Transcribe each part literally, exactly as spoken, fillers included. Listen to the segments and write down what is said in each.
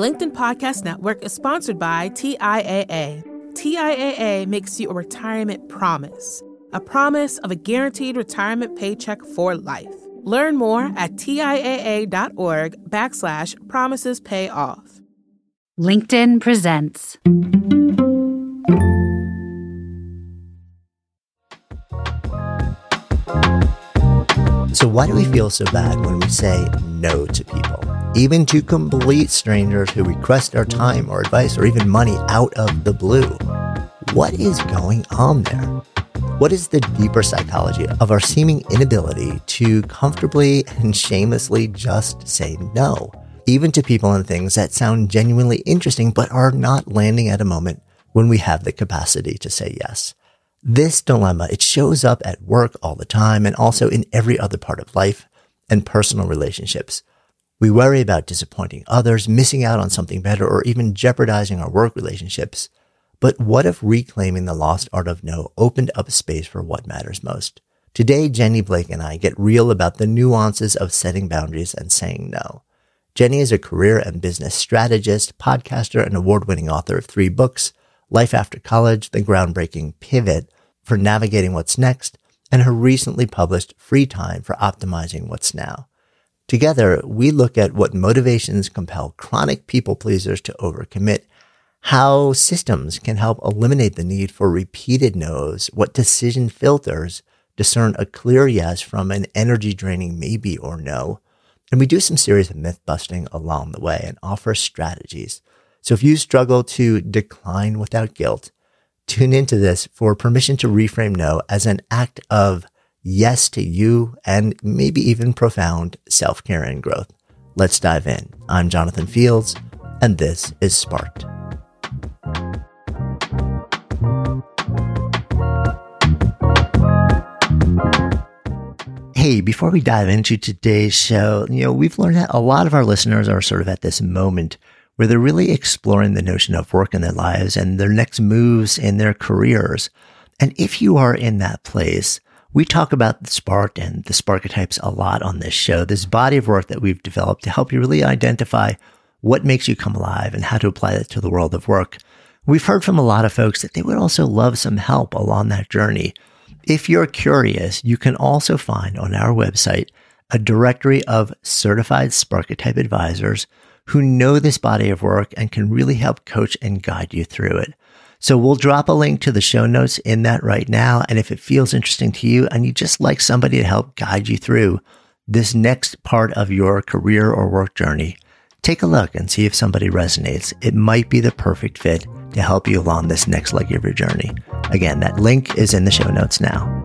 The LinkedIn Podcast Network is sponsored by T I A A. T I A A makes you a retirement promise, a promise of a guaranteed retirement paycheck for life. Learn more at T I A A dot org backslash promises pay off. LinkedIn presents. So why do we feel so bad when we say no to people, even to complete strangers who request our time or advice or even money out of the blue? What is going on there? What is the deeper psychology of our seeming inability to comfortably and shamelessly just say no, even to people and things that sound genuinely interesting but are not landing at a moment when we have the capacity to say yes? This dilemma, it shows up at work all the time and also in every other part of life and personal relationships. We worry about disappointing others, missing out on something better, or even jeopardizing our work relationships. But what if reclaiming the lost art of no opened up space for what matters most? Today, Jenny Blake and I get real about the nuances of setting boundaries and saying no. Jenny is a career and business strategist, podcaster, and award-winning author of three books, Life After College, the groundbreaking Pivot for navigating what's next, and her recently published Free Time for optimizing what's now. Together, we look at what motivations compel chronic people pleasers to overcommit, how systems can help eliminate the need for repeated no's, what decision filters discern a clear yes from an energy-draining maybe or no, and we do some serious myth-busting along the way and offer strategies. So if you struggle to decline without guilt, tune into this for permission to reframe no as an act of yes to you and maybe even profound self-care and growth. Let's dive in. I'm Jonathan Fields, and this is Sparked. Hey, before we dive into today's show, you know, we've learned that a lot of our listeners are sort of at this moment where they're really exploring the notion of work in their lives and their next moves in their careers. And if you are in that place, we talk about the Sparked and the Sparketypes a lot on this show, this body of work that we've developed to help you really identify what makes you come alive and how to apply that to the world of work. We've heard from a lot of folks that they would also love some help along that journey. If you're curious, you can also find on our website a directory of certified Sparketype advisors who know this body of work and can really help coach and guide you through it. So we'll drop a link to the show notes in that right now. And if it feels interesting to you and you just like somebody to help guide you through this next part of your career or work journey, take a look and see if somebody resonates. It might be the perfect fit to help you along this next leg of your journey. Again, that link is in the show notes now.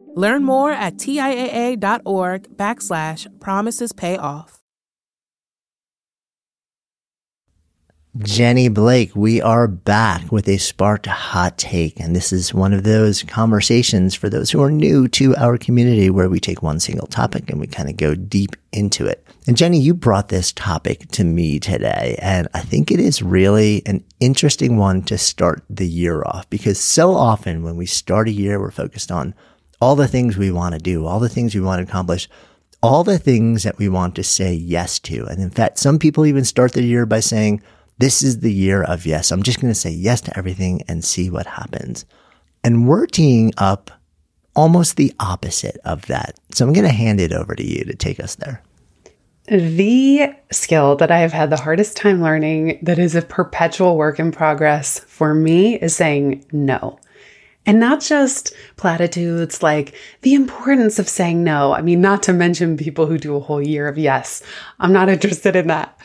Learn more at T I A A dot org backslash promises pay off. Jenny Blake, we are back with a Sparked hot take. And this is one of those conversations for those who are new to our community where we take one single topic and we kind of go deep into it. And Jenny, you brought this topic to me today. And I think it is really an interesting one to start the year off, because so often when we start a year, we're focused on all the things we want to do, all the things we want to accomplish, all the things that we want to say yes to. And in fact, some people even start the year by saying, this is the year of yes. I'm just going to say yes to everything and see what happens. And we're teeing up almost the opposite of that. So I'm going to hand it over to you to take us there. The skill that I have had the hardest time learning that is a perpetual work in progress for me is saying no. And not just platitudes like the importance of saying no. I mean, not to mention people who do a whole year of yes. I'm not interested in that.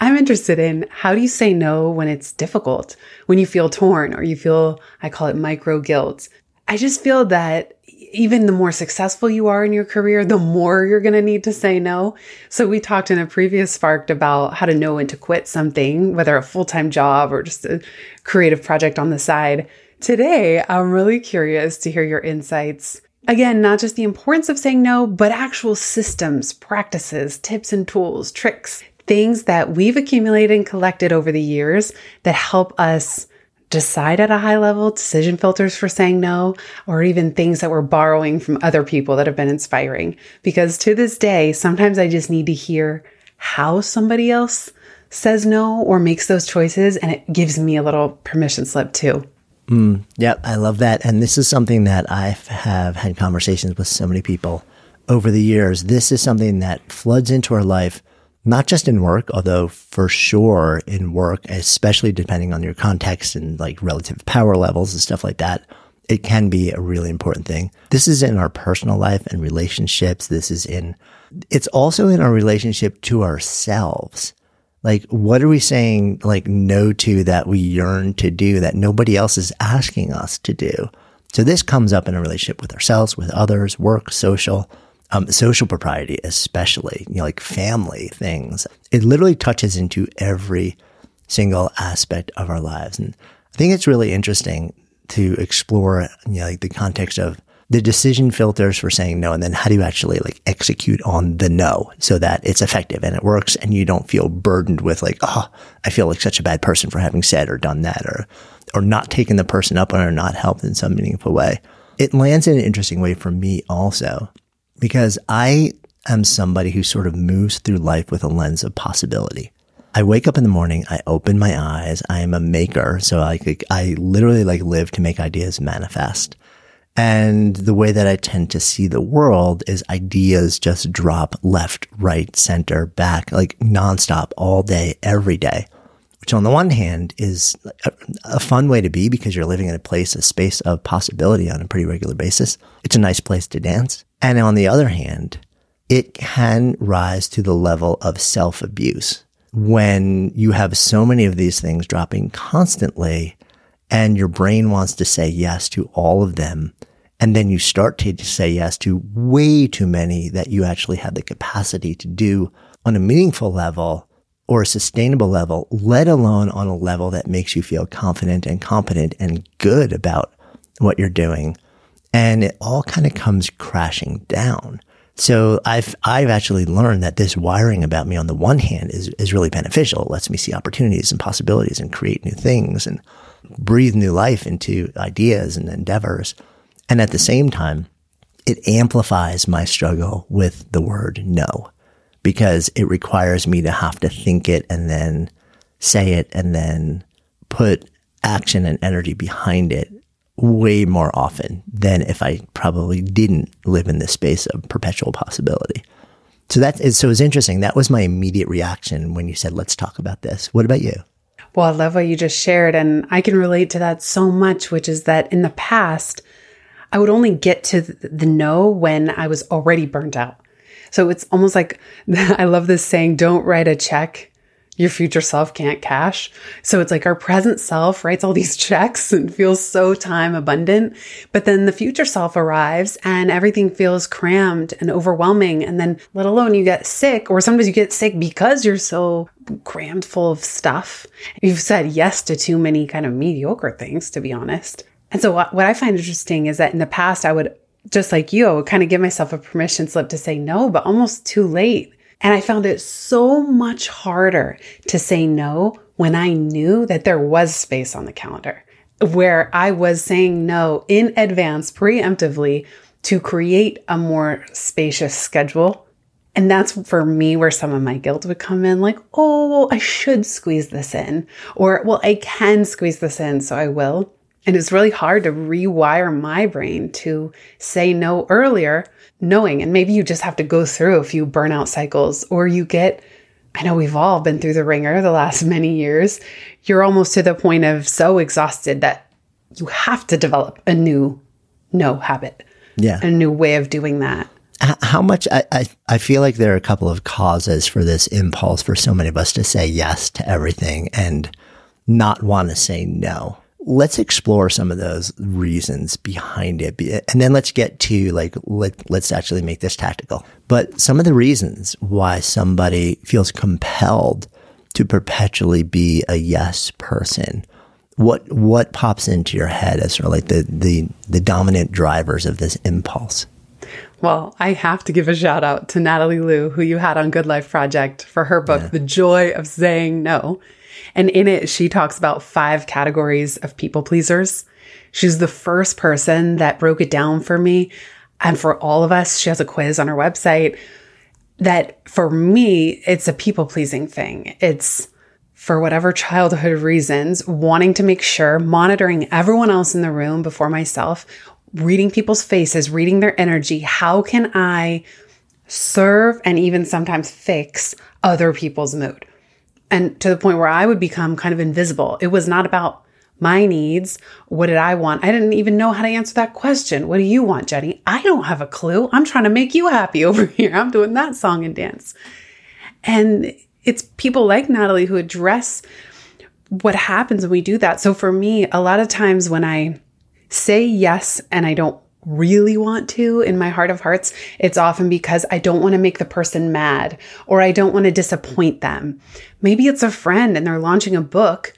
I'm interested in how do you say no when it's difficult, when you feel torn or you feel, I call it micro guilt. I just feel that even the more successful you are in your career, the more you're going to need to say no. So we talked in a previous Sparked about how to know when to quit something, whether a full-time job or just a creative project on the side. Today, I'm really curious to hear your insights. Again, not just the importance of saying no, but actual systems, practices, tips and tools, tricks, things that we've accumulated and collected over the years that help us decide at a high level, decision filters for saying no, or even things that we're borrowing from other people that have been inspiring. Because to this day, sometimes I just need to hear how somebody else says no or makes those choices, and it gives me a little permission slip too. Mm, yep, I love that. And this is something that I have had conversations with so many people over the years. This is something that floods into our life, not just in work, although for sure in work, especially depending on your context and like relative power levels and stuff like that, it can be a really important thing. This is in our personal life and relationships. This is in, it's also in our relationship to ourselves. Like, what are we saying like no to that we yearn to do that nobody else is asking us to do? So this comes up in a relationship with ourselves, with others, work, social, um, social propriety, especially, you know, like family things. It literally touches into every single aspect of our lives. And I think it's really interesting to explore, you know, like the context of the decision filters for saying no, and then how do you actually like execute on the no so that it's effective and it works and you don't feel burdened with like, oh, I feel like such a bad person for having said or done that or or not taking the person up on or not helped in some meaningful way. It lands in an interesting way for me also, because I am somebody who sort of moves through life with a lens of possibility. I wake up in the morning, I open my eyes, I am a maker. So I, I literally like live to make ideas manifest. And the way that I tend to see the world is ideas just drop left, right, center, back, like nonstop all day, every day, which on the one hand is a, a fun way to be because you're living in a place, a space of possibility on a pretty regular basis. It's a nice place to dance. And on the other hand, it can rise to the level of self-abuse when you have so many of these things dropping constantly. And your brain wants to say yes to all of them. And then you start to say yes to way too many that you actually have the capacity to do on a meaningful level or a sustainable level, let alone on a level that makes you feel confident and competent and good about what you're doing. And it all kind of comes crashing down. So I've, I've actually learned that this wiring about me on the one hand is, is really beneficial. It lets me see opportunities and possibilities and create new things and breathe new life into ideas and endeavors. And at the same time, it amplifies my struggle with the word no, because it requires me to have to think it and then say it and then put action and energy behind it way more often than if I probably didn't live in this space of perpetual possibility. So that is, so it's interesting. That was my immediate reaction when you said, let's talk about this. What about you? Well, I love what you just shared, and I can relate to that so much, which is that in the past, I would only get to the no when I was already burnt out. So it's almost like, I love this saying, don't write a check your future self can't cash. So it's like our present self writes all these checks and feels so time abundant, but then the future self arrives and everything feels crammed and overwhelming. And then let alone you get sick, or sometimes you get sick because you're so crammed full of stuff. You've said yes to too many kind of mediocre things, to be honest. And so what I find interesting is that in the past, I would, just like you, I would kind of give myself a permission slip to say no, but almost too late. And I found it so much harder to say no when I knew that there was space on the calendar, where I was saying no in advance, preemptively, to create a more spacious schedule. And that's for me where some of my guilt would come in, like, oh, I should squeeze this in, or, well, I can squeeze this in, so I will. And it's really hard to rewire my brain to say no earlier, knowing, and maybe you just have to go through a few burnout cycles, or you get, I know we've all been through the ringer the last many years, you're almost to the point of so exhausted that you have to develop a new no habit, yeah, a new way of doing that. How much, I, I, I feel like there are a couple of causes for this impulse for so many of us to say yes to everything and not want to say no. let's explore some of those reasons behind it. And then let's get to like, let, let's actually make this tactical. But some of the reasons why somebody feels compelled to perpetually be a yes person, what what pops into your head as sort of like the, the, the dominant drivers of this impulse? Well, I have to give a shout out to Natalie Liu, who you had on Good Life Project, for her book, yeah. The Joy of Saying No. And in it, she talks about five categories of people pleasers. She's the first person that broke it down for me. And for all of us, she has a quiz on her website that for me, it's a people pleasing thing. It's for whatever childhood reasons, wanting to make sure, monitoring everyone else in the room before myself, reading people's faces, reading their energy. How can I serve and even sometimes fix other people's mood? And to the point where I would become kind of invisible. It was not about my needs. What did I want? I didn't even know how to answer that question. What do you want, Jenny? I don't have a clue. I'm trying to make you happy over here. I'm doing that song and dance. And it's people like Natalie who address what happens when we do that. So for me, a lot of times when I say yes and I don't really want to in my heart of hearts, it's often because I don't want to make the person mad or I don't want to disappoint them. Maybe it's a friend and they're launching a book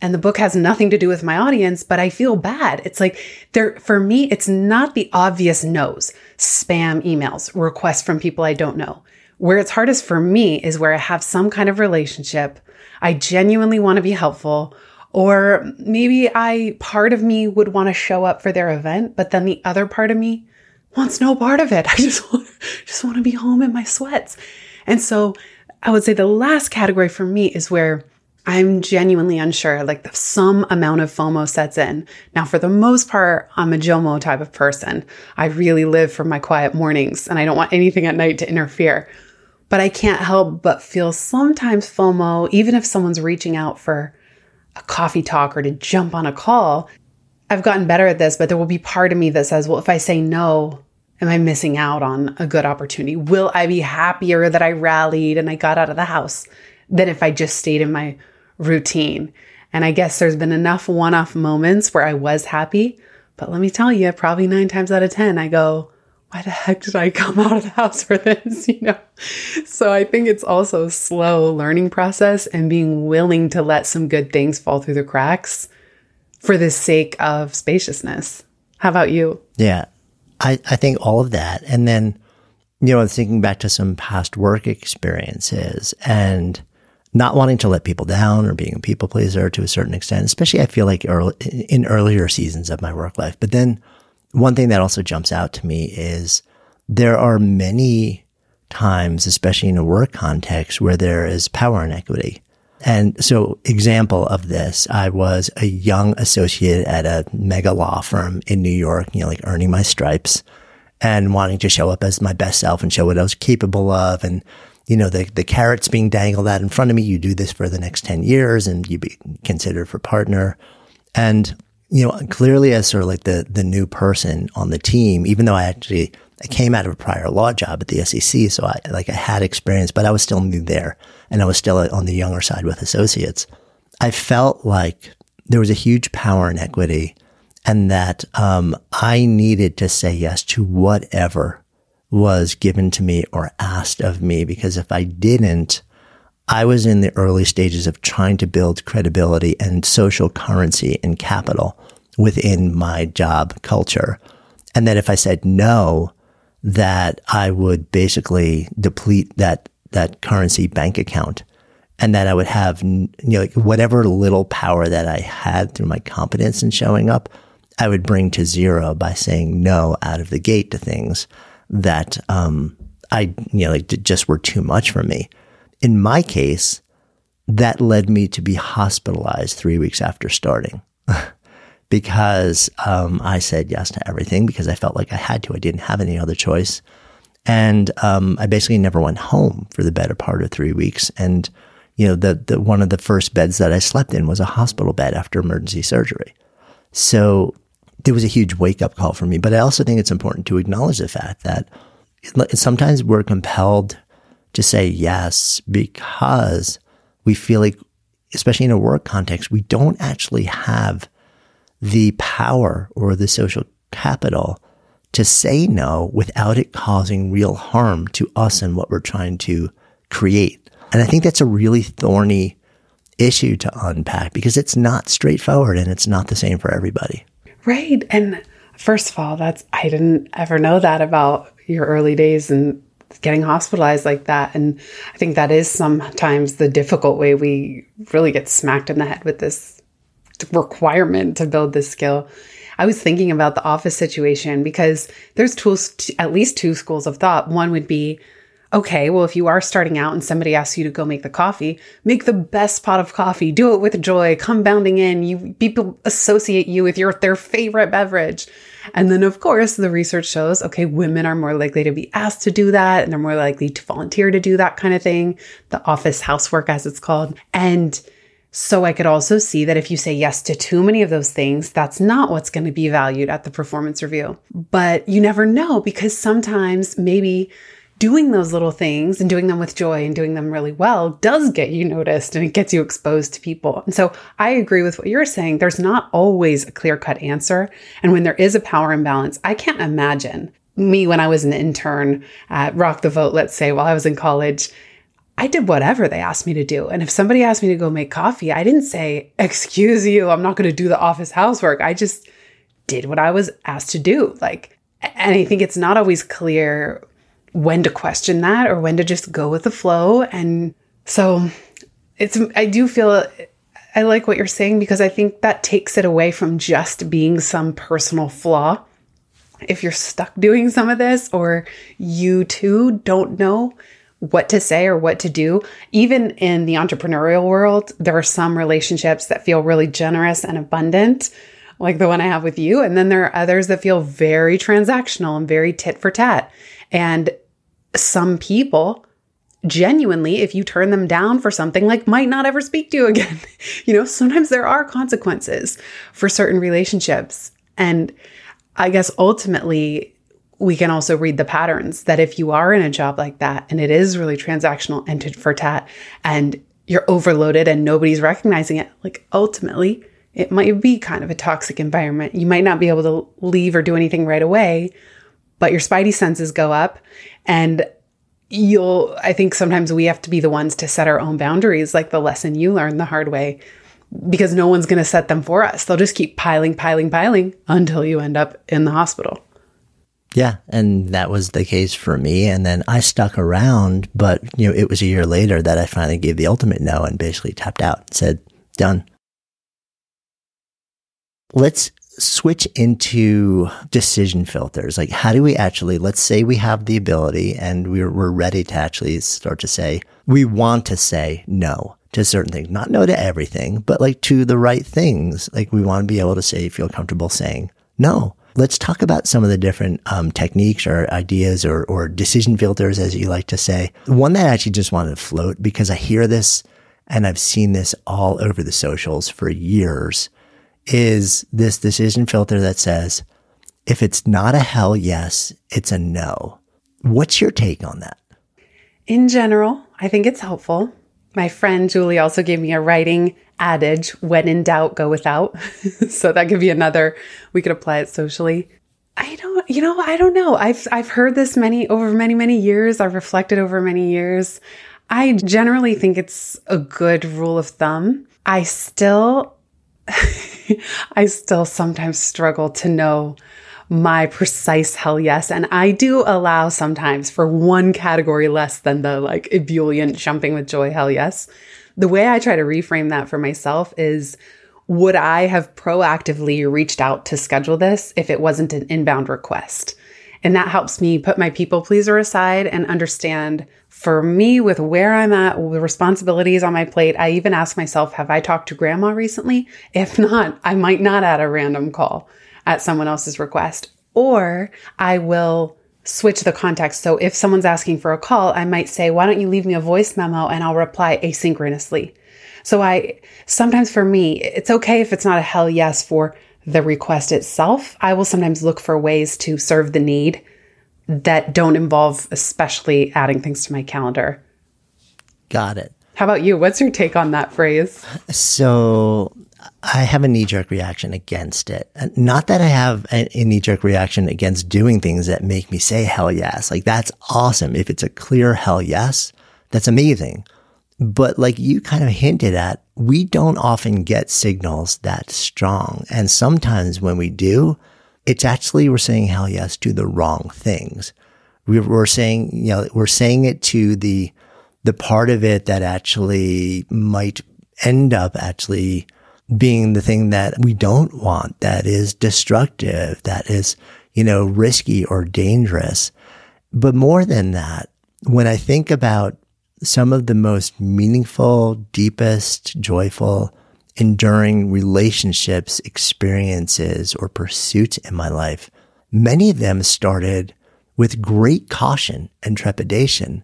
and the book has nothing to do with my audience, but I feel bad. It's like, there, for me, it's not the obvious no's, spam emails, requests from people I don't know. Where it's hardest for me is where I have some kind of relationship. I genuinely want to be helpful. Or maybe I, part of me would want to show up for their event, but then the other part of me wants no part of it. I just want, just want to be home in my sweats. And so I would say the last category for me is where I'm genuinely unsure, like the, some amount of FOMO sets in. Now, for the most part, I'm a Jomo type of person. I really live for my quiet mornings and I don't want anything at night to interfere, but I can't help but feel sometimes FOMO, even if someone's reaching out for a coffee talk or to jump on a call. I've gotten better at this, but there will be part of me that says, well, if I say no, am I missing out on a good opportunity? Will I be happier that I rallied and I got out of the house than if I just stayed in my routine? And I guess there's been enough one-off moments where I was happy, but let me tell you, probably nine times out of ten, I go, why the heck did I come out of the house for this? You know? So I think it's also a slow learning process and being willing to let some good things fall through the cracks for the sake of spaciousness. How about you? Yeah, I, I think all of that. And then, you know, thinking back to some past work experiences and not wanting to let people down or being a people pleaser to a certain extent, especially I feel like early, in earlier seasons of my work life. But then one thing that also jumps out to me is there are many times, especially in a work context, where there is power inequity. And so example of this, I was a young associate at a mega law firm in New York, you know, like earning my stripes and wanting to show up as my best self and show what I was capable of. And, you know, the, the carrots being dangled out in front of me, you do this for the next ten years and you be considered for partner. And you know, clearly as sort of like the, the new person on the team, even though I actually, I came out of a prior law job at the S E C. So I, like I had experience, but I was still new there and I was still on the younger side with associates. I felt like there was a huge power inequity and that, um, I needed to say yes to whatever was given to me or asked of me, because if I didn't, I was in the early stages of trying to build credibility and social currency and capital within my job culture. And that if I said no, that I would basically deplete that, that currency bank account and that I would have, you know, like whatever little power that I had through my competence in showing up, I would bring to zero by saying no out of the gate to things that, um, I, you know, like just were too much for me. In my case, that led me to be hospitalized three weeks after starting because um, I said yes to everything because I felt like I had to. I didn't have any other choice. And um, I basically never went home for the better part of three weeks. And, you know, the, the one of the first beds that I slept in was a hospital bed after emergency surgery. So there was a huge wake-up call for me. But I also think it's important to acknowledge the fact that sometimes we're compelled to say yes, because we feel like, especially in a work context, we don't actually have the power or the social capital to say no without it causing real harm to us and what we're trying to create. And I think that's a really thorny issue to unpack because it's not straightforward and it's not the same for everybody. Right. And first of all, that's, I didn't ever know that about your early days and getting hospitalized like that. And I think that is sometimes the difficult way we really get smacked in the head with this requirement to build this skill. I was thinking about the office situation because there's tools, t- at least two schools of thought. One would be, okay, well, if you are starting out and somebody asks you to go make the coffee, make the best pot of coffee, do it with joy, come bounding in, you people associate you with your their favorite beverage. And then of course, the research shows, okay, women are more likely to be asked to do that and they're more likely to volunteer to do that kind of thing, the office housework as it's called. And so I could also see that if you say yes to too many of those things, that's not what's going to be valued at the performance review. But you never know, because sometimes maybe doing those little things and doing them with joy and doing them really well does get you noticed and it gets you exposed to people. And so I agree with what you're saying. There's not always a clear-cut answer. And when there is a power imbalance, I can't imagine me when I was an intern at Rock the Vote, let's say, while I was in college, I did whatever they asked me to do. And if somebody asked me to go make coffee, I didn't say, excuse you, I'm not going to do the office housework. I just did what I was asked to do. Like, and I think it's not always clear when to question that or when to just go with the flow. And so it's, I do feel, I like what you're saying, because I think that takes it away from just being some personal flaw. If you're stuck doing some of this or you too don't know what to say or what to do. Even in the entrepreneurial world, there are some relationships that feel really generous and abundant, like the one I have with you. And then there are others that feel very transactional and very tit for tat. And some people genuinely, if you turn them down for something, like might not ever speak to you again. You know, sometimes there are consequences for certain relationships. And I guess ultimately, we can also read the patterns that if you are in a job like that and it is really transactional and tit for tat and you're overloaded and nobody's recognizing it, like ultimately it might be kind of a toxic environment. You might not be able to leave or do anything right away, but your spidey senses go up and you'll, I think sometimes we have to be the ones to set our own boundaries, like the lesson you learned the hard way, because no one's going to set them for us. They'll just keep piling, piling, piling until you end up in the hospital. Yeah. And that was the case for me. And then I stuck around, but you know, it was a year later that I finally gave the ultimate no and basically tapped out and said, done. Let's switch into decision filters. Like, how do we actually, let's say we have the ability and we're, we're ready to actually start to say, we want to say no to certain things, not no to everything, but like to the right things. Like we want to be able to say, feel comfortable saying no. Let's talk about some of the different um, techniques or ideas or, or decision filters, as you like to say. One that I actually just wanted to float because I hear this and I've seen this all over the socials for years is this decision filter that says, if it's not a hell yes, it's a no. What's your take on that? In general, I think it's helpful. My friend Julie also gave me a writing adage, when in doubt, go without. So that could be another, we could apply it socially. I don't, you know, I don't know. I've, I've heard this many, over many, many years. I've reflected over many years. I generally think it's a good rule of thumb. I still, I still sometimes struggle to know my precise hell yes. And I do allow sometimes for one category less than the like ebullient jumping with joy hell yes. The way I try to reframe that for myself is, would I have proactively reached out to schedule this if it wasn't an inbound request? And that helps me put my people pleaser aside and understand for me with where I'm at, the responsibilities on my plate. I even ask myself, have I talked to grandma recently? If not, I might not add a random call at someone else's request, or I will switch the context. So if someone's asking for a call, I might say, why don't you leave me a voice memo and I'll reply asynchronously. So I, sometimes for me, it's okay if it's not a hell yes for the request itself. I will sometimes look for ways to serve the need that don't involve especially adding things to my calendar. Got it. How about you? What's your take on that phrase? So I have a knee-jerk reaction against it. Not that I have a, a knee-jerk reaction against doing things that make me say hell yes. Like, that's awesome. If it's a clear hell yes, that's amazing. But like you kind of hinted at, we don't often get signals that strong. And sometimes when we do, it's actually we're saying hell yes to the wrong things. We're, we're saying, you know, we're saying it to the the part of it that actually might end up actually being the thing that we don't want, that is destructive, that is, you know, risky or dangerous. But more than that, when I think about some of the most meaningful, deepest, joyful, enduring relationships, experiences, or pursuits in my life, many of them started with great caution and trepidation.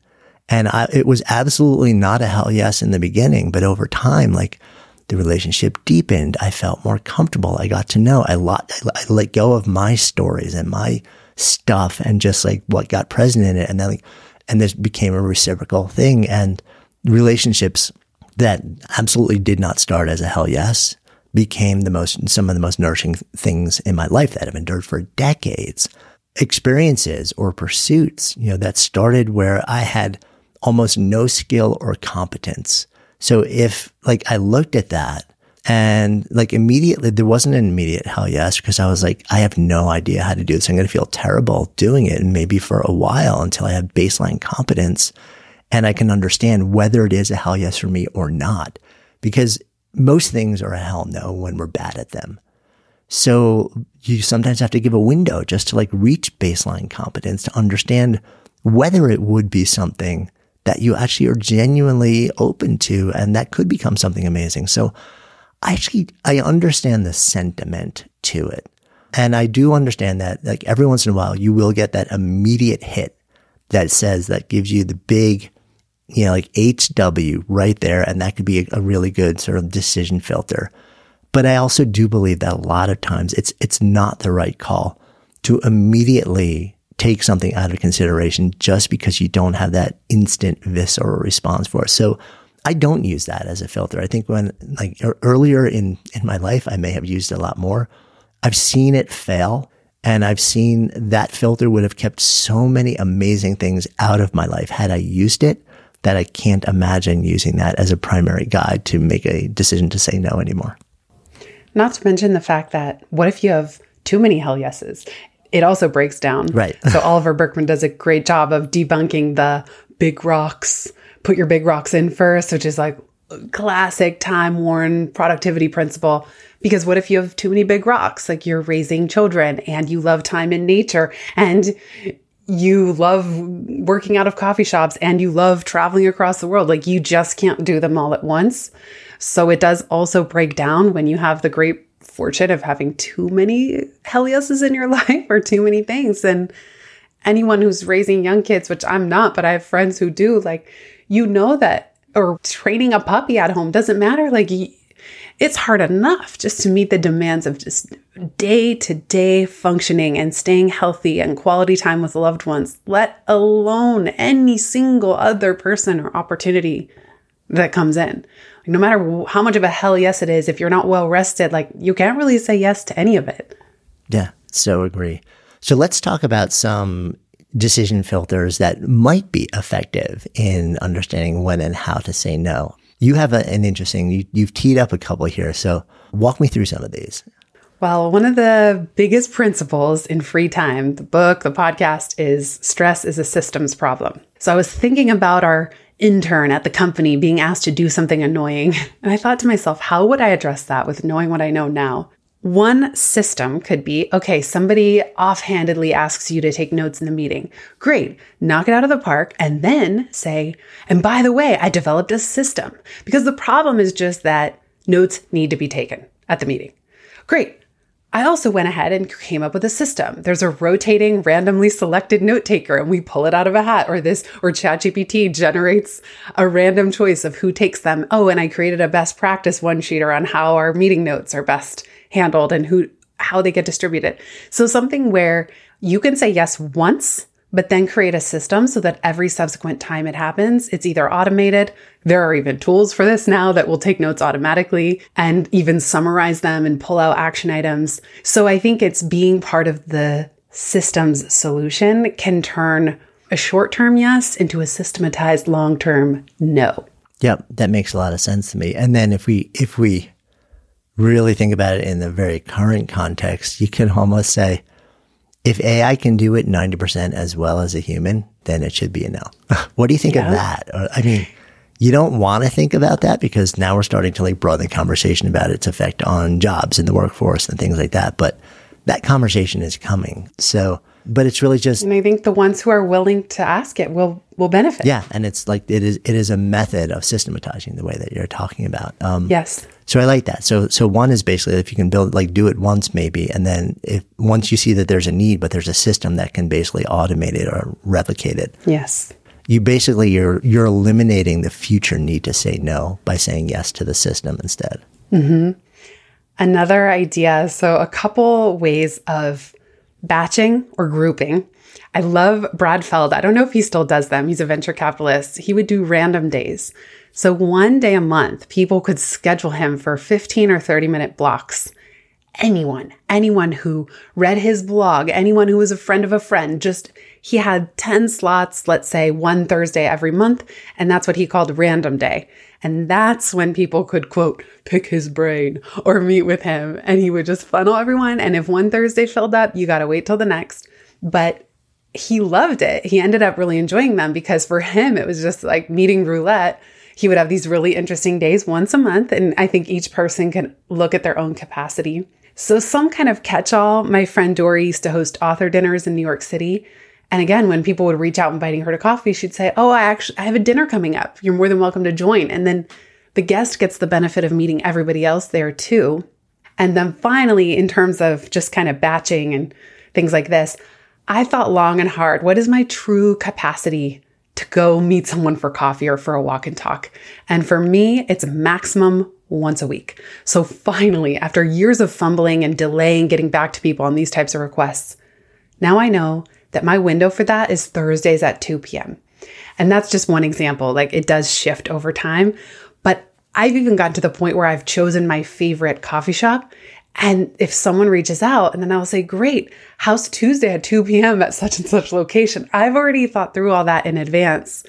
And I, it was absolutely not a hell yes in the beginning, but over time, like, the relationship deepened. I felt more comfortable. I got to know. I, lot, I let go of my stories and my stuff and just like what got present in it. And then, like, and this became a reciprocal thing. And relationships that absolutely did not start as a hell yes became the most, some of the most nourishing things in my life that have endured for decades. Experiences or pursuits, you know, that started where I had almost no skill or competence. So if like I looked at that and like immediately there wasn't an immediate hell yes, because I was like, I have no idea how to do this. I'm going to feel terrible doing it, and maybe for a while until I have baseline competence and I can understand whether it is a hell yes for me or not, because most things are a hell no when we're bad at them. So you sometimes have to give a window just to like reach baseline competence to understand whether it would be something that you actually are genuinely open to, and that could become something amazing. So I actually, I understand the sentiment to it. And I do understand that like every once in a while, you will get that immediate hit that says, that gives you the big, you know, like H W right there. And that could be a really good sort of decision filter. But I also do believe that a lot of times it's, it's not the right call to immediately take something out of consideration just because you don't have that instant visceral response for it. So I don't use that as a filter. I think when like earlier in, in my life, I may have used it a lot more. I've seen it fail, and I've seen that filter would have kept so many amazing things out of my life had I used it, that I can't imagine using that as a primary guide to make a decision to say no anymore. Not to mention the fact that what if you have too many hell yeses? It also breaks down. Right. So Oliver Burkeman does a great job of debunking the big rocks, put your big rocks in first, which is like classic time-worn productivity principle. Because what if you have too many big rocks? Like, you're raising children and you love time in nature and you love working out of coffee shops and you love traveling across the world. Like, you just can't do them all at once. So it does also break down when you have the great fortune of having too many hell yeses in your life, or too many things. And anyone who's raising young kids, which I'm not, but I have friends who do, like, you know that, or training a puppy at home, doesn't matter. Like, it's hard enough just to meet the demands of just day-to-day functioning and staying healthy and quality time with loved ones, let alone any single other person or opportunity that comes in. No matter how much of a hell yes it is, if you're not well rested, like, you can't really say yes to any of it. Yeah, so agree. So let's talk about some decision filters that might be effective in understanding when and how to say no. You have a, an interesting, you, you've teed up a couple here. So walk me through some of these. Well, one of the biggest principles in Free Time, the book, the podcast, is stress is a systems problem. So I was thinking about our intern at the company being asked to do something annoying. And I thought to myself, how would I address that with knowing what I know now? One system could be, okay, somebody offhandedly asks you to take notes in the meeting. Great. Knock it out of the park and then say, and by the way, I developed a system, because the problem is just that notes need to be taken at the meeting. Great. I also went ahead and came up with a system. There's a rotating, randomly selected note taker, and we pull it out of a hat, or this, or ChatGPT generates a random choice of who takes them. Oh, and I created a best practice one-sheeter on how our meeting notes are best handled and who how they get distributed. So something where you can say yes once, but then create a system so that every subsequent time it happens, it's either automated. There are even tools for this now that will take notes automatically and even summarize them and pull out action items. So I think it's being part of the systems solution can turn a short-term yes into a systematized long-term no. Yep, that makes a lot of sense to me. And then if we if we really think about it in the very current context, you can almost say, if A I can do it ninety percent as well as a human, then it should be an L. What do you think yeah. of that? Or, I mean, you don't want to think about that because now we're starting to like broaden the conversation about its effect on jobs in the workforce and things like that. But that conversation is coming. So, but it's really just... And I think the ones who are willing to ask it will will benefit. Yeah. And it's like, it is it is a method of systematizing the way that you're talking about. Um, yes. So I like that. So so one is basically if you can build, like do it once maybe. And then if once you see that there's a need, but there's a system that can basically automate it or replicate it. Yes. You basically, you're, you're eliminating the future need to say no by saying yes to the system instead. Mm-hmm. Another idea. So a couple ways of batching or grouping. I love Brad Feld. I don't know if he still does them. He's a venture capitalist. He would do random days. So one day a month, people could schedule him for fifteen or thirty minute blocks. Anyone, anyone who read his blog, anyone who was a friend of a friend, just he had ten slots, let's say one Thursday every month. And that's what he called random day. And that's when people could, quote, pick his brain or meet with him. And he would just funnel everyone. And if one Thursday filled up, you got to wait till the next. But he loved it. He ended up really enjoying them because for him, it was just like meeting roulette. He would have these really interesting days once a month. And I think each person can look at their own capacity. So some kind of catch-all. My friend Dory used to host author dinners in New York City. And again, when people would reach out inviting her to coffee, she'd say, oh, I actually I have a dinner coming up. You're more than welcome to join. And then the guest gets the benefit of meeting everybody else there too. And then finally, in terms of just kind of batching and things like this, I thought long and hard, what is my true capacity to go meet someone for coffee or for a walk and talk? And for me, it's maximum once a week. So finally, after years of fumbling and delaying getting back to people on these types of requests, now I know that my window for that is Thursdays at two p.m. And that's just one example. Like it does shift over time, but I've even gotten to the point where I've chosen my favorite coffee shop. And if someone reaches out and then I'll say, great, how's Tuesday at two p.m. at such and such location? I've already thought through all that in advance.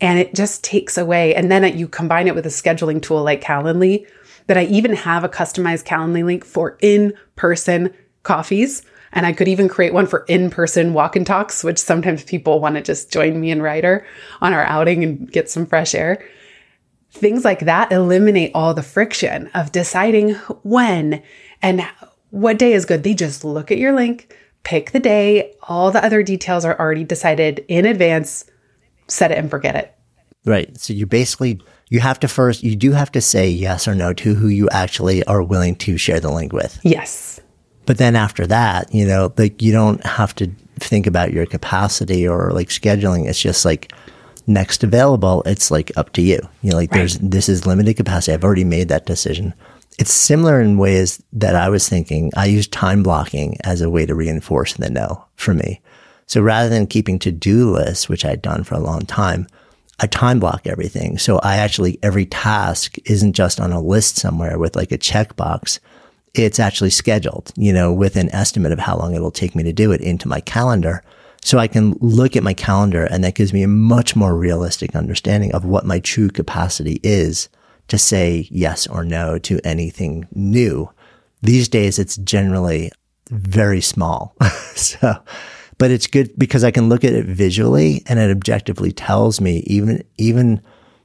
And it just takes away. And then you combine it with a scheduling tool like Calendly, that I even have a customized Calendly link for in-person coffees. And I could even create one for in-person walk and talks, which sometimes people want to just join me and Ryder on our outing and get some fresh air. Things like that eliminate all the friction of deciding when and what day is good. They just look at your link, pick the day. All the other details are already decided in advance. Set it and forget it. Right. So you basically, you have to first, you do have to say yes or no to who you actually are willing to share the link with. Yes. But then after that, you know, like you don't have to think about your capacity or like scheduling. It's just like next available. It's like up to you. You know, like right. there's, this is limited capacity. I've already made that decision. It's similar in ways that I was thinking. I use time blocking as a way to reinforce the no for me. So rather than keeping to-do lists, which I'd done for a long time, I time block everything. So I actually, every task isn't just on a list somewhere with like a checkbox. It's actually scheduled, you know, with an estimate of how long it will take me to do it into my calendar. So I can look at my calendar and that gives me a much more realistic understanding of what my true capacity is to say yes or no to anything new. These days, it's generally very small. so... But it's good because I can look at it visually and it objectively tells me even, even,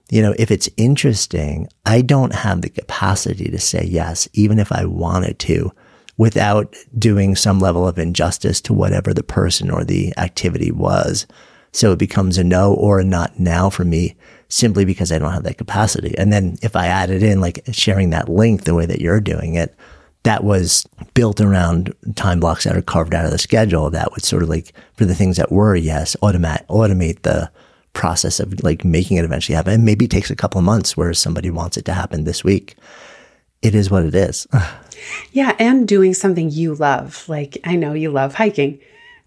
you know, if it's interesting, I don't have the capacity to say yes, even if I wanted to, without doing some level of injustice to whatever the person or the activity was. So it becomes a no or a not now for me simply because I don't have that capacity. And then if I added in like sharing that link the way that you're doing it, that was built around time blocks that are carved out of the schedule that would sort of like, for the things that were, yes, automate automate the process of like making it eventually happen. And maybe it takes a couple of months, whereas somebody wants it to happen this week. It is what it is. Yeah. And doing something you love. Like I know you love hiking.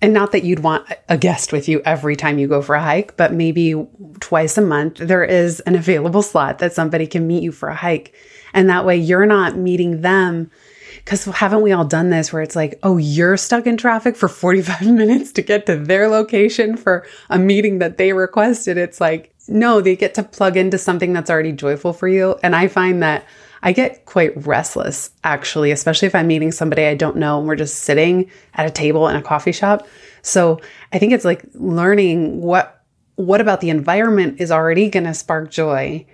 And not that you'd want a guest with you every time you go for a hike, but maybe twice a month, there is an available slot that somebody can meet you for a hike. And that way you're not meeting them. Because haven't we all done this where it's like, oh, you're stuck in traffic for forty-five minutes to get to their location for a meeting that they requested? It's like, no, they get to plug into something that's already joyful for you. And I find that I get quite restless, actually, especially if I'm meeting somebody I don't know and we're just sitting at a table in a coffee shop. So I think it's like learning what what about the environment is already going to spark joy.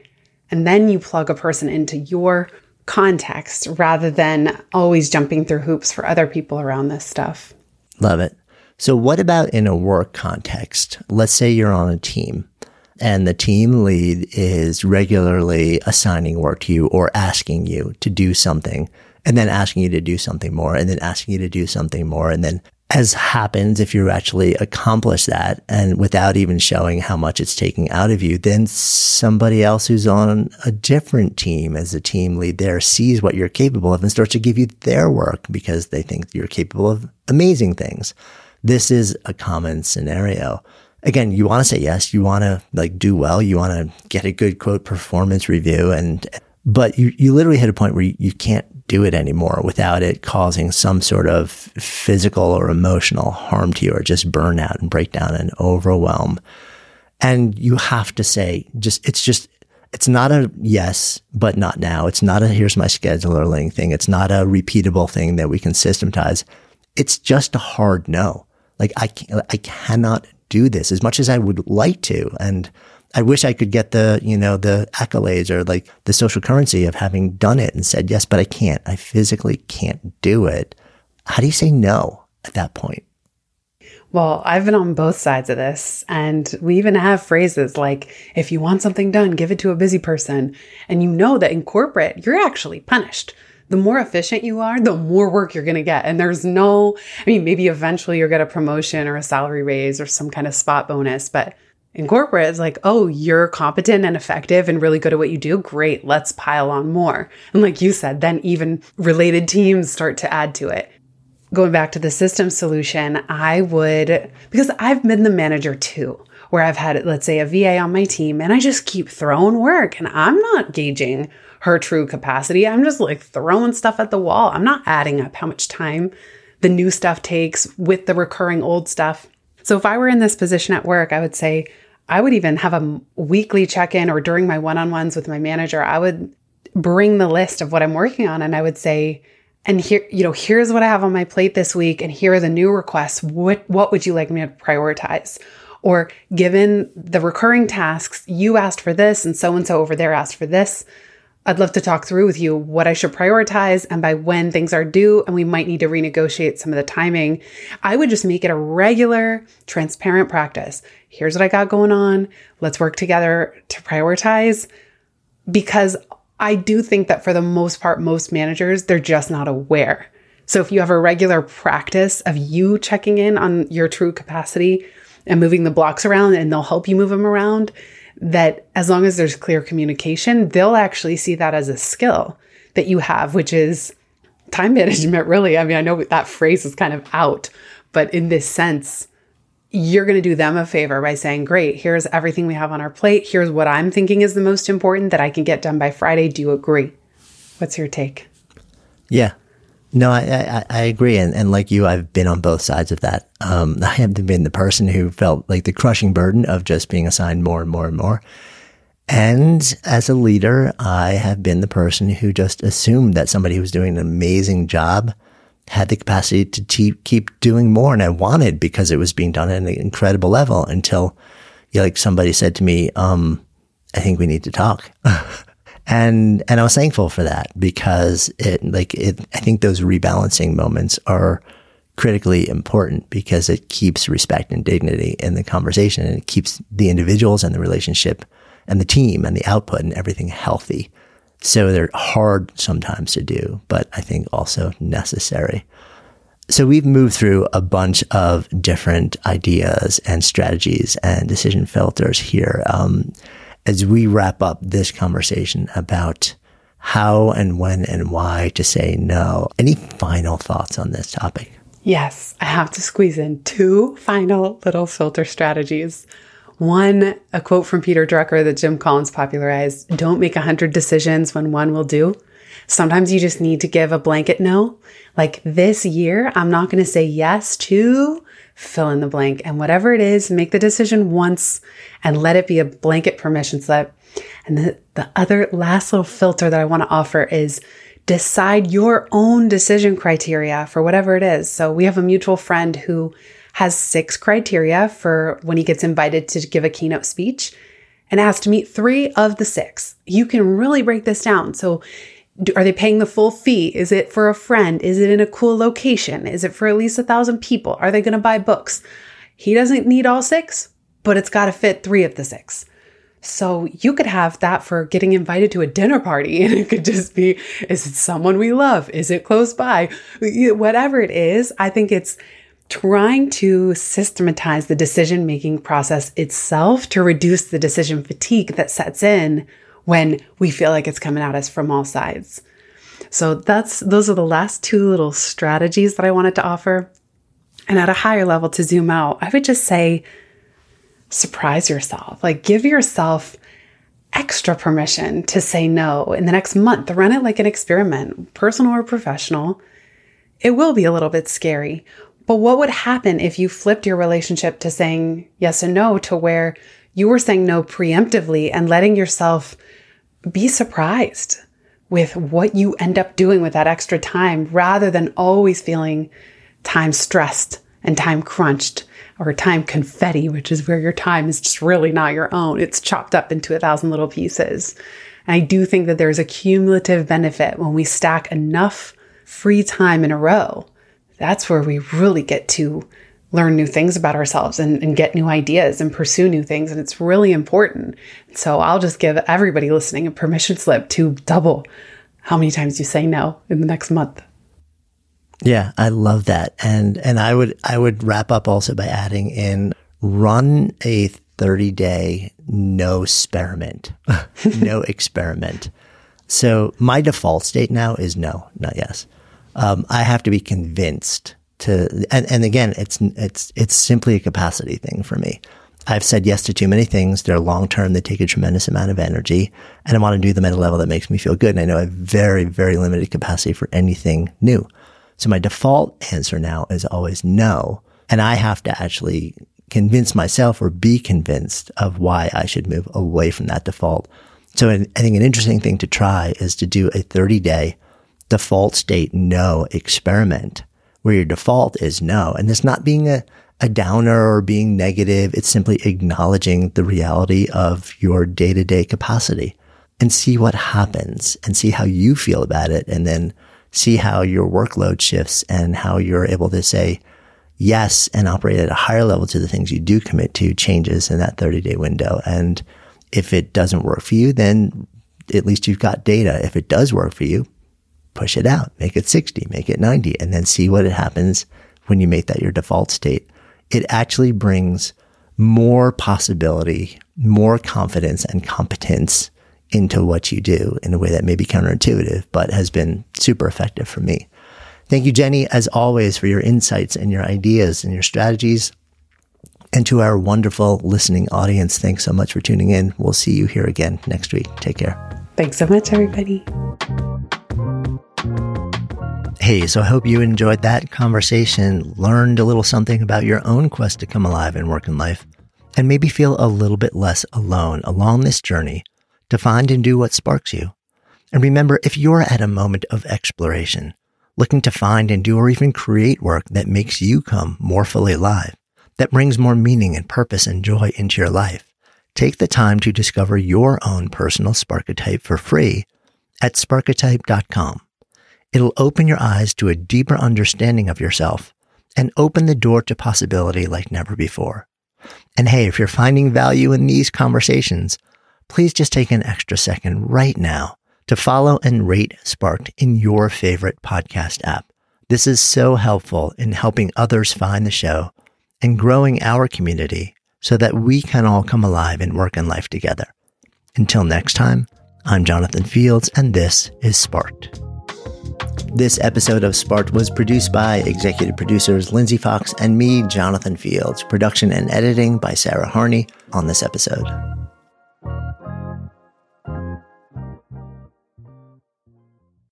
And then you plug a person into your context rather than always jumping through hoops for other people around this stuff. Love it. So what about in a work context? Let's say you're on a team. And the team lead is regularly assigning work to you or asking you to do something and then asking you to do something more and then asking you to do something more. And then as happens, if you actually accomplish that and without even showing how much it's taking out of you, then somebody else who's on a different team as a team lead there sees what you're capable of and starts to give you their work because they think you're capable of amazing things. This is a common scenario. Again, you want to say yes, you want to like do well, you want to get a good quote performance review, and but you, you literally hit a point where you, you can't do it anymore without it causing some sort of physical or emotional harm to you or just burnout and breakdown and overwhelm. And you have to say, just it's just it's not a yes, but not now. It's not a here's my scheduler link thing. It's not a repeatable thing that we can systematize. It's just a hard no. Like I can't, I cannot do this as much as I would like to. And I wish I could get the, you know, the accolades or like the social currency of having done it and said yes, but I can't. I physically can't do it. How do you say no at that point? Well, I've been on both sides of this. And we even have phrases like, if you want something done, give it to a busy person. And you know that in corporate, you're actually punished. The more efficient you are, the more work you're going to get. And there's no, I mean, maybe eventually you'll get a promotion or a salary raise or some kind of spot bonus. But in corporate, it's like, oh, you're competent and effective and really good at what you do. Great. Let's pile on more. And like you said, then even related teams start to add to it. Going back to the system solution, I would, because I've been the manager too, where I've had, let's say, a V A on my team and I just keep throwing work and I'm not gauging her true capacity. I'm just like throwing stuff at the wall. I'm not adding up how much time the new stuff takes with the recurring old stuff. So if I were in this position at work, I would say, I would even have a weekly check-in or during my one-on-ones with my manager, I would bring the list of what I'm working on. And I would say, and here, you know, here's what I have on my plate this week. And here are the new requests. What, what would you like me to prioritize? Or given the recurring tasks, you asked for this and so-and-so over there asked for this. I'd love to talk through with you what I should prioritize and by when things are due, and we might need to renegotiate some of the timing. I would just make it a regular, transparent practice. Here's what I got going on. Let's work together to prioritize, because I do think that for the most part, most managers, they're just not aware. So if you have a regular practice of you checking in on your true capacity and moving the blocks around, and they'll help you move them around, that as long as there's clear communication, they'll actually see that as a skill that you have, which is time management, really. I mean, I know that phrase is kind of out, but in this sense, you're going to do them a favor by saying, great, here's everything we have on our plate. Here's what I'm thinking is the most important that I can get done by Friday. Do you agree? What's your take? Yeah. No, I, I, I agree. And, and like you, I've been on both sides of that. Um, I have been the person who felt like the crushing burden of just being assigned more and more and more. And as a leader, I have been the person who just assumed that somebody who was doing an amazing job had the capacity to te- keep doing more. And I wanted, because it was being done at an incredible level, until you know, like somebody said to me, um, I think we need to talk. And, and I was thankful for that, because it, like, it, I think those rebalancing moments are critically important, because it keeps respect and dignity in the conversation, and it keeps the individuals and the relationship and the team and the output and everything healthy. So they're hard sometimes to do, but I think also necessary. So we've moved through a bunch of different ideas and strategies and decision filters here. Um, As we wrap up this conversation about how and when and why to say no, any final thoughts on this topic? Yes, I have to squeeze in two final little filter strategies. One, a quote from Peter Drucker that Jim Collins popularized, don't make a hundred decisions when one will do. Sometimes you just need to give a blanket no. Like this year, I'm not going to say yes to fill in the blank. And whatever it is, make the decision once and let it be a blanket permission slip. And the, the other last little filter that I want to offer is decide your own decision criteria for whatever it is. So we have a mutual friend who has six criteria for when he gets invited to give a keynote speech and asked to meet three of the six. You can really break this down. So do, are they paying the full fee? Is it for a friend? Is it in a cool location? Is it for at least a thousand people? Are they going to buy books? He doesn't need all six, but it's got to fit three of the six. So you could have that for getting invited to a dinner party, and it could just be, is it someone we love? Is it close by? Whatever it is, I think it's trying to systematize the decision-making process itself to reduce the decision fatigue that sets in when we feel like it's coming at us from all sides. So that's those are the last two little strategies that I wanted to offer. And at a higher level, to zoom out, I would just say, surprise yourself. Like, give yourself extra permission to say no in the next month. Run it like an experiment, personal or professional. It will be a little bit scary. But what would happen if you flipped your relationship to saying yes and no to where you were saying no preemptively and letting yourself be surprised with what you end up doing with that extra time rather than always feeling time stressed and time crunched or time confetti, which is where your time is just really not your own. It's chopped up into a thousand little pieces. And I do think that there's a cumulative benefit when we stack enough free time in a row. That's where we really get to learn new things about ourselves and, and get new ideas and pursue new things. And it's really important. So I'll just give everybody listening a permission slip to double how many times you say no in the next month. Yeah, I love that. And and I would I would wrap up also by adding in, run a thirty-day no experiment. No experiment. So my default state now is no, not yes. Um, I have to be convinced to, and, and again, it's, it's, it's simply a capacity thing for me. I've said yes to too many things. They're long-term. They take a tremendous amount of energy, and I want to do them at a level that makes me feel good. And I know I have very, very limited capacity for anything new. So my default answer now is always no. And I have to actually convince myself or be convinced of why I should move away from that default. So I think an interesting thing to try is to do a thirty-day default state no experiment, where your default is no. And it's not being a, a downer or being negative. It's simply acknowledging the reality of your day-to-day capacity, and see what happens and see how you feel about it. And then see how your workload shifts and how you're able to say yes and operate at a higher level to the things you do commit to changes in that thirty-day window. And if it doesn't work for you, then at least you've got data. If it does work for you, push it out, make it sixty, make it ninety, and then see what happens when you make that your default state. It actually brings more possibility, more confidence and competence into what you do in a way that may be counterintuitive, but has been super effective for me. Thank you, Jenny, as always, for your insights and your ideas and your strategies. And to our wonderful listening audience, thanks so much for tuning in. We'll see you here again next week. Take care. Thanks so much, everybody. Hey, so I hope you enjoyed that conversation, learned a little something about your own quest to come alive in work and life, and maybe feel a little bit less alone along this journey to find and do what sparks you. And remember, if you're at a moment of exploration, looking to find and do or even create work that makes you come more fully alive, that brings more meaning and purpose and joy into your life, take the time to discover your own personal Sparketype for free at sparketype dot com. It'll open your eyes to a deeper understanding of yourself and open the door to possibility like never before. And hey, if you're finding value in these conversations, please just take an extra second right now to follow and rate Sparked in your favorite podcast app. This is so helpful in helping others find the show and growing our community so that we can all come alive in work and life together. Until next time, I'm Jonathan Fields, and this is Sparked. This episode of Sparked was produced by executive producers Lindsay Fox and me, Jonathan Fields. Production and editing by Sarah Harney on this episode.